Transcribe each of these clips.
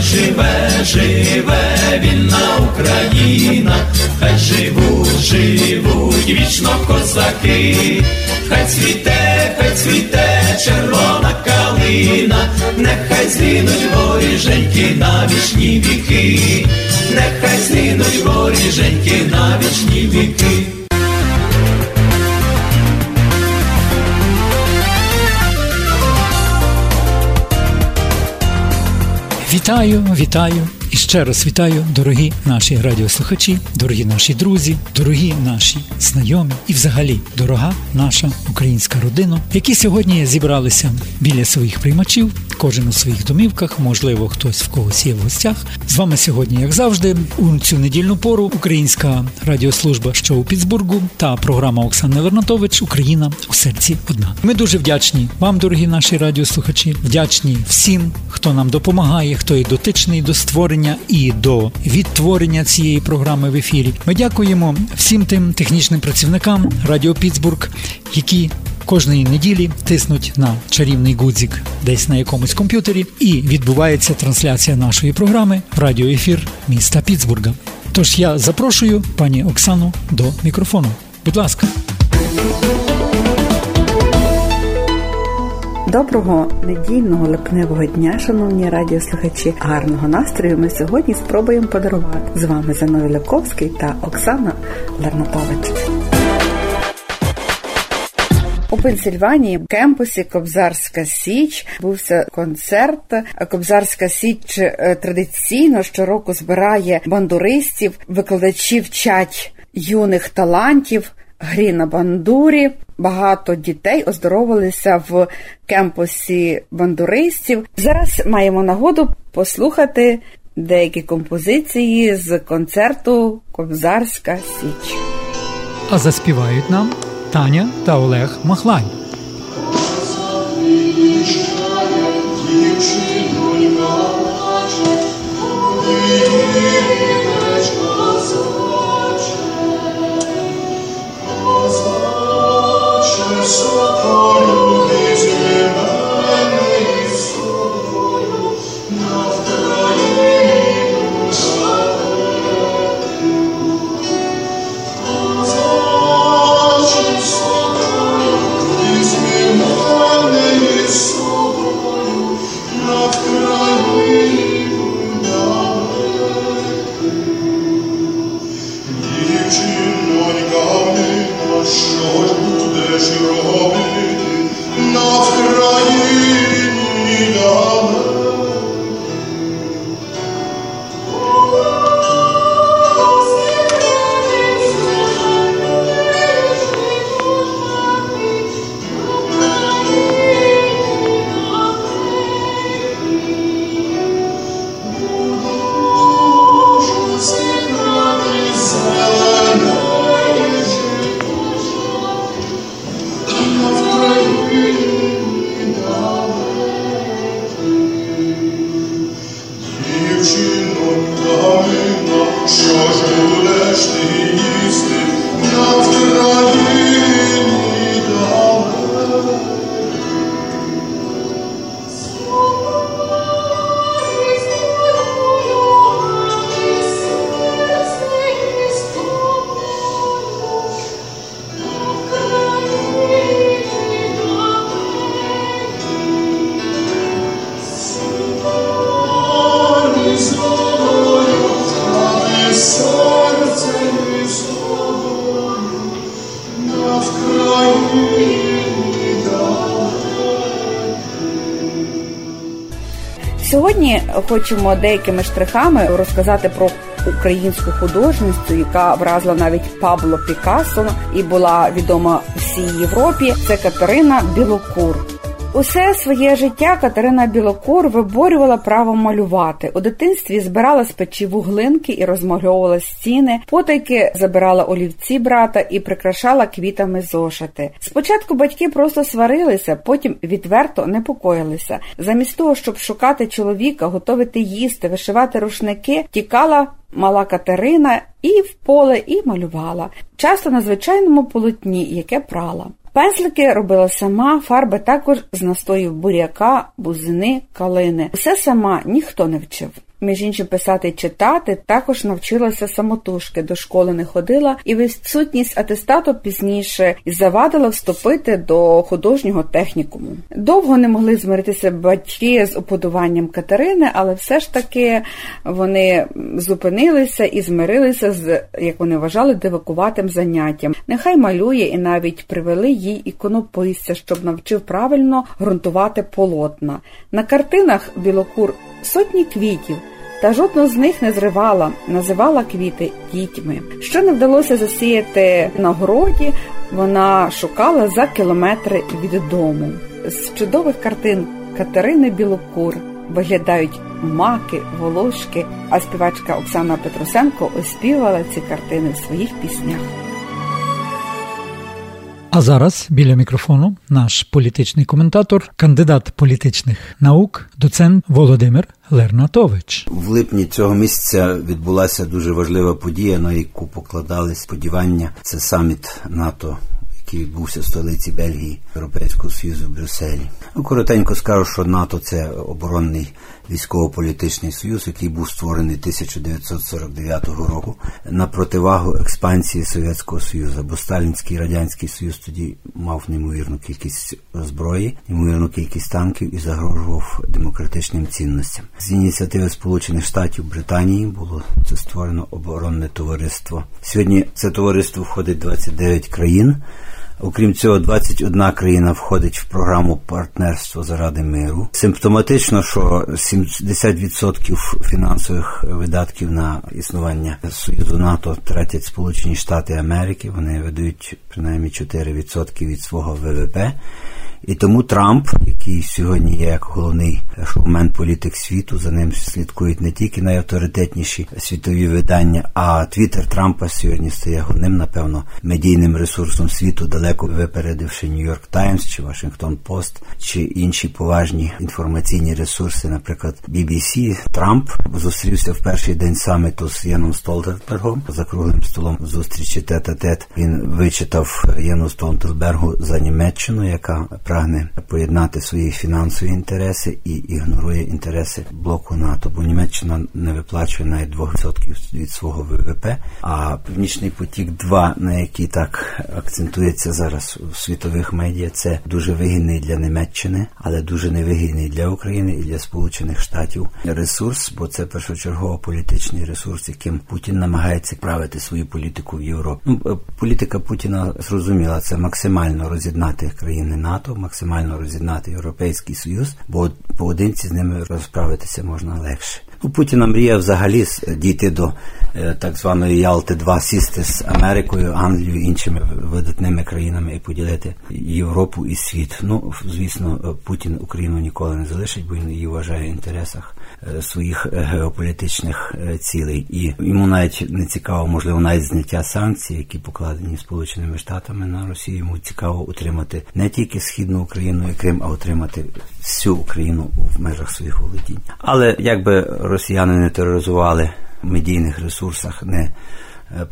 живе, живе вільна Україна, хай живуть, живуть вічно козаки, хай цвіте червона калина, нехай зрінуть воріженьки на вічні віки, нехай зрінуть воріженьки на вічні віки. Вітаю і ще раз вітаю, дорогі наші радіослухачі, дорогі наші друзі, дорогі наші знайомі і взагалі дорога наша українська родина, які сьогодні зібралися біля своїх приймачів, кожен у своїх домівках, можливо, хтось в когось є в гостях. З вами сьогодні, як завжди, у цю недільну пору українська радіослужба «Шоу Піттсбургу» та програма Оксани Вернатович «Україна у серці одна». Ми дуже вдячні вам, дорогі наші радіослухачі, вдячні всім, хто нам допомагає, хто є дотичний до створення і до відтворення цієї програми в ефірі. Ми дякуємо всім тим технічним працівникам Радіо Пітсбург, які кожної неділі тиснуть на чарівний гудзик десь на якомусь комп'ютері, і відбувається трансляція нашої програми в радіоефір міста Пітсбурга. Тож я запрошую пані Оксану до мікрофону. Будь ласка. Доброго недільного липневого дня, шановні радіослухачі. Гарного настрою ми сьогодні спробуємо подарувати. З вами Зиновій Левковський та Оксана Лернатович. У Пенсільванії в кемпусі Кобзарська-Січ бувся концерт. Кобзарська-Січ традиційно щороку збирає бандуристів, викладачі вчать юних талантів грі на бандурі. Багато дітей оздоровилися в кемпусі бандуристів. Зараз маємо нагоду послухати деякі композиції з концерту «Кобзарська Січ». А заспівають нам Таня та Олег Махлань. Сьогодні хочемо деякими штрихами розказати про українську художницю, яка вразила навіть Пабло Пікассо і була відома всій Європі. Це Катерина Білокур. Усе своє життя Катерина Білокур виборювала право малювати. У дитинстві збирала з печі вуглинки і розмальовувала стіни, потайки забирала олівці брата і прикрашала квітами зошити. Спочатку батьки просто сварилися, потім відверто непокоїлися. Замість того, щоб шукати чоловіка, готувати їсти, вишивати рушники, тікала мала Катерина і в поле, і малювала. Часто на звичайному полотні, яке прала. Пензлики робила сама, фарби також з настоїв буряка, бузини, калини. Усе сама, ніхто не вчив. Між іншим, писати і читати також навчилася самотужки, до школи не ходила, і відсутність атестату пізніше завадила вступити до художнього технікуму. Довго не могли змиритися батьки з уподобанням Катерини, але все ж таки вони зупинилися і змирилися з, як вони вважали, дивакуватим заняттям. Нехай малює, і навіть привели їй іконописця, щоб навчив правильно ґрунтувати полотна. На картинах Білокур сотні квітів, та жодного з них не зривала, називала квіти дітьми. Що не вдалося засіяти на городі, вона шукала за кілометри від дому. З чудових картин Катерини Білокур виглядають маки, волошки, а співачка Оксана Петрусенко оспівала ці картини в своїх піснях. А зараз біля мікрофону наш політичний коментатор, кандидат політичних наук, доцент Володимир Лернатович. В липні цього місяця відбулася дуже важлива подія, на яку покладали сподівання. Це саміт НАТО, який відбувся в столиці Бельгії, Європейського Союзу, Брюсселі. Коротенько скажу, що НАТО – це оборонний військово-політичний союз, який був створений 1949 року на противагу експансії Совєтського Союзу, бо Сталінський і Радянський Союз тоді мав неймовірну кількість зброї, неймовірну кількість танків і загрожував демократичним цінностям. З ініціативи Сполучених Штатів Британії було це створено оборонне товариство. Сьогодні це товариство входить 29 країн. Окрім цього, 21 країна входить в програму партнерства заради миру. Симптоматично, що 70% фінансових видатків на існування Союзу НАТО тратять Сполучені Штати Америки. Вони видають принаймні 4% від свого ВВП. І тому Трамп, який сьогодні є як головний шоумен-політик світу, за ним слідкують не тільки найавторитетніші світові видання, а Твіттер Трампа сьогодні стає головним, напевно, медійним ресурсом світу, далеко випередивши New York Times чи Washington Post, чи інші поважні інформаційні ресурси, наприклад, BBC. Трамп зустрівся в перший день саміту з Єном Столтенбергом. За круглим столом зустрічі тет-а-тет він вичитав Єну Столтенбергу за Німеччину, яка прагне поєднати свої фінансові інтереси і ігнорує інтереси блоку НАТО, бо Німеччина не виплачує навіть 2% від свого ВВП, а «Північний потік 2», на який так акцентується зараз у світових медіа, це дуже вигідний для Німеччини, але дуже невигідний для України і для Сполучених Штатів ресурс, бо це першочергово політичний ресурс, яким Путін намагається правити свою політику в Європі. Політика Путіна зрозуміла, це максимально роз'єднати країни НАТО, максимально роз'єднати Європейський Союз, бо поодинці з ними розправитися можна легше. У Путіна мрія взагалі дійти до так званої Ялти-2, сісти з Америкою, Англією, іншими видатними країнами і поділити Європу і світ. Ну, звісно, Путін Україну ніколи не залишить, бо він її вважає в інтересах своїх геополітичних цілей. І йому навіть не цікаво, можливо, навіть зняття санкцій, які покладені Сполученими Штатами на Росію. Йому цікаво утримати не тільки Східну Україну і Крим, а утримати всю Україну в межах своїх володінь. Але якби росіяни не тероризували в медійних ресурсах, не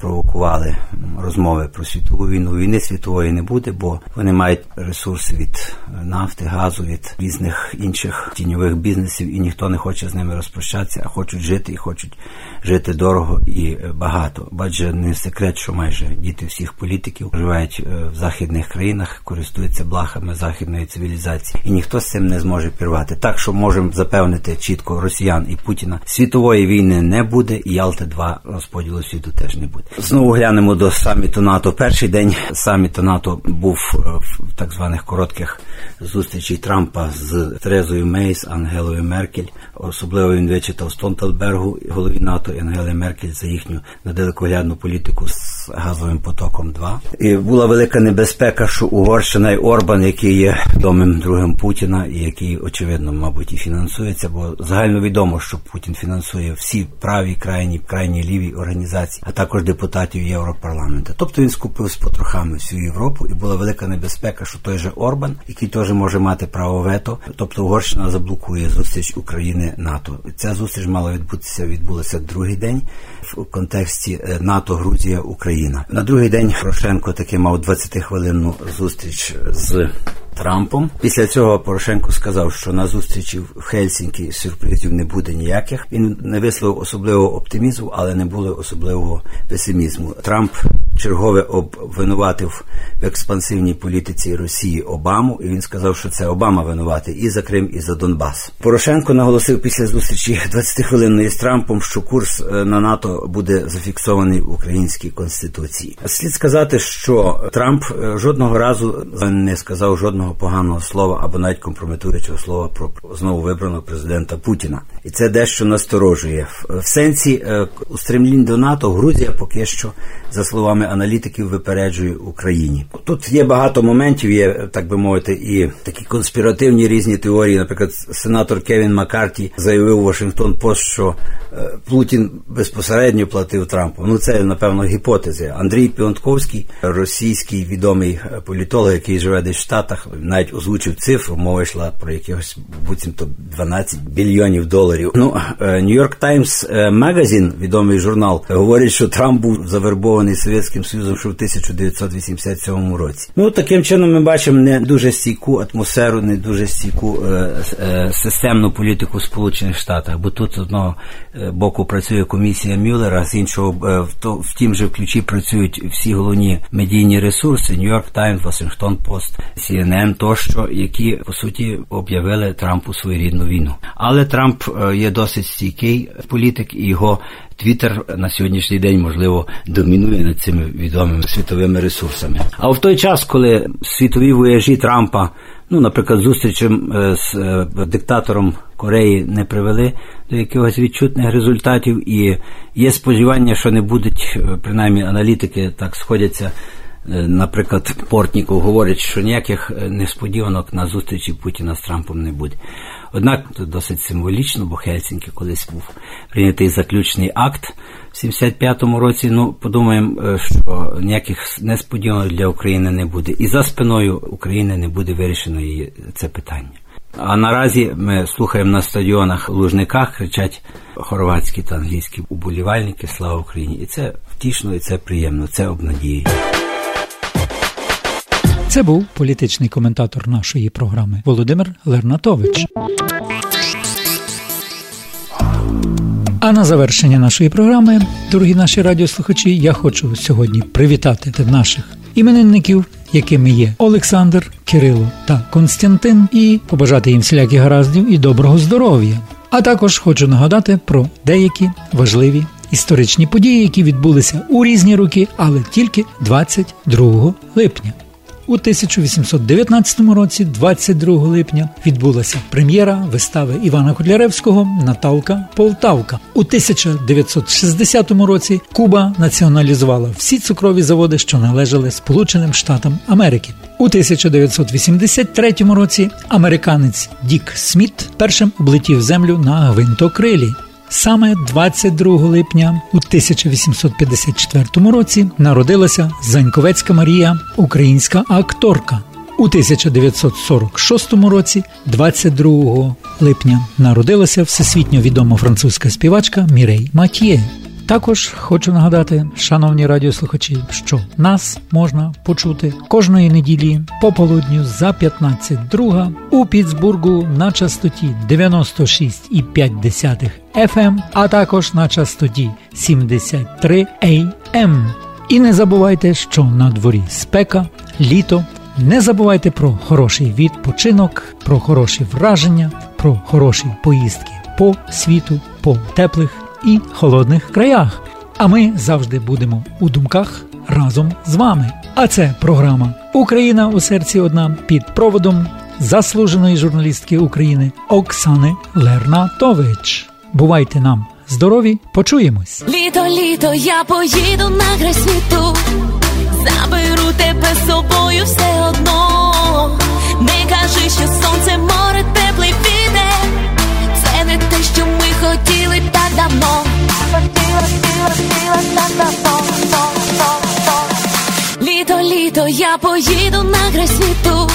провокували розмови про світову війну. Війни світової не буде, бо вони мають ресурси від нафти, газу, від різних інших тіньових бізнесів, і ніхто не хоче з ними розпрощатися, а хочуть жити, і хочуть жити дорого і багато. Бачу, не секрет, що майже діти всіх політиків живуть в західних країнах, користуються блахами західної цивілізації, і ніхто з цим не зможе пірвати. Так що можемо запевнити чітко росіян і Путіна, світової війни не буде, і Ялти-2 розподілу світу теж не. Знову глянемо до саміту НАТО. Перший день саміту НАТО був в так званих коротких зустрічей Трампа з Терезою Мейс, Ангелою Меркель. Особливо він вичитав Столтенбергу, голові НАТО, і Ангелі Меркель за їхню недалекоглядну політику з газовим потоком 2. І була велика небезпека, що Угорщина і Орбан, який є домим другим Путіна, і який, очевидно, мабуть, і фінансується, бо загальновідомо, що Путін фінансує всі праві, крайні ліві організації, а також депутатів Європарламенту. Тобто він скупив з потрохами всю Європу, і була велика небезпека, що той же Орбан, який теж може мати право вето, тобто Угорщина заблокує зустріч України-НАТО. Ця зустріч мала відбулася другий день в контексті НАТО, Грузія, Україна. На другий день Порошенко таки мав 20-хвилинну зустріч з Трампом. Після цього Порошенко сказав, що на зустрічі в Хельсінкі сюрпризів не буде ніяких. Він не висловив особливого оптимізму, але не було особливого песимізму. Трамп чергове обвинуватив в експансивній політиці Росії Обаму, і він сказав, що це Обама винуватий і за Крим, і за Донбас. Порошенко наголосив після зустрічі 20-хвилинної з Трампом, що курс на НАТО буде зафіксований в українській Конституції. Слід сказати, що Трамп жодного разу не сказав жодного поганого слова або навіть компрометуючого слова про знову вибраного президента Путіна. І це дещо насторожує. В сенсі устремлінь до НАТО Грузія поки що, за словами аналітиків, випереджує Україні. Тут є багато моментів, є, так би мовити, і такі конспіративні різні теорії. Наприклад, сенатор Кевін Маккарті заявив у Вашингтон-Пост, що Путін безпосередньо платив Трампу. Ну, це, напевно, гіпотези. Андрій Піонтковський, російський відомий політолог, який живе десь в Штатах, навіть озвучив цифру, мова йшла про якихось, буцімто, 12 мільйонів доларів. Ну, New York Times Magazine, відомий журнал, говорить, що Трамп був завербований Совєтським Союзом ще в 1987 році. Ну, таким чином ми бачимо не дуже стійку атмосферу, не дуже стійку системну політику в Сполучених Штатах, бо тут з одного боку працює комісія Мюллера, з іншого в тім же ключі працюють всі головні медійні ресурси, New York Times, Washington Post, CNN тощо, які, по суті, об'явили Трампу своєрідну війну. Але Трамп є досить стійкий політик, і його Твіттер на сьогоднішній день, можливо, домінує над цими відомими світовими ресурсами. А в той час, коли світові вояжі Трампа, ну, наприклад, зустрічі з диктатором Кореї не привели до якихось відчутних результатів, і є сподівання, що не будуть, принаймні аналітики так сходяться, наприклад, Портніков говорить, що ніяких несподіванок на зустрічі Путіна з Трампом не буде. Однак досить символічно, бо Хельсінкі колись був прийнятий заключний акт в 75-му році. Ну, подумаємо, що ніяких несподіванок для України не буде. І за спиною України не буде вирішено її це питання. А наразі ми слухаємо на стадіонах в Лужниках, кричать хорватські та англійські уболівальники «Слава Україні!». І це втішно, і це приємно, це обнадіює. Це був політичний коментатор нашої програми Володимир Лернатович. А на завершення нашої програми, дорогі наші радіослухачі, я хочу сьогодні привітати наших іменинників, якими є Олександр, Кирило та Константин, і побажати їм всіляких гараздів і доброго здоров'я. А також хочу нагадати про деякі важливі історичні події, які відбулися у різні роки, але тільки 22 липня. У 1819 році, 22 липня, відбулася прем'єра вистави Івана Котляревського «Наталка Полтавка». У 1960 році Куба націоналізувала всі цукрові заводи, що належали Сполученим Штатам Америки. У 1983 році американець Дік Сміт першим облетів землю на гвинтокрилі. Саме 22 липня у 1854 році народилася Заньковецька Марія, українська акторка. У 1946 році, 22 липня, народилася всесвітньо відома французька співачка Мірей Матьє. Також хочу нагадати, шановні радіослухачі, що нас можна почути кожної неділі пополудню за 15:02 у Пітсбургу на частоті 96,5 FM, а також на частоті 73 AM. І не забувайте, що на дворі спека, літо. Не забувайте про хороший відпочинок, про хороші враження, про хороші поїздки по світу, по теплих і холодних краях. А ми завжди будемо у думках разом з вами. А це програма «Україна у серці одна» під проводом заслуженої журналістки України Оксани Лернатович. Бувайте нам здорові, почуємось. Літо, літо, я поїду на край світу, заберу тебе з собою все одно. Не кажи, що сонце, море, теплий вітер, це не те, що ми хотіли так давно. Літо, літо, я поїду на край світу,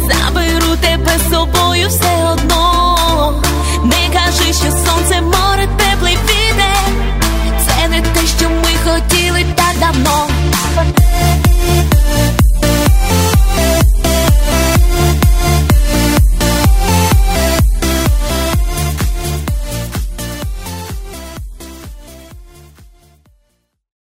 заберу тебе з собою все одно. Не кажи, що сонце, море,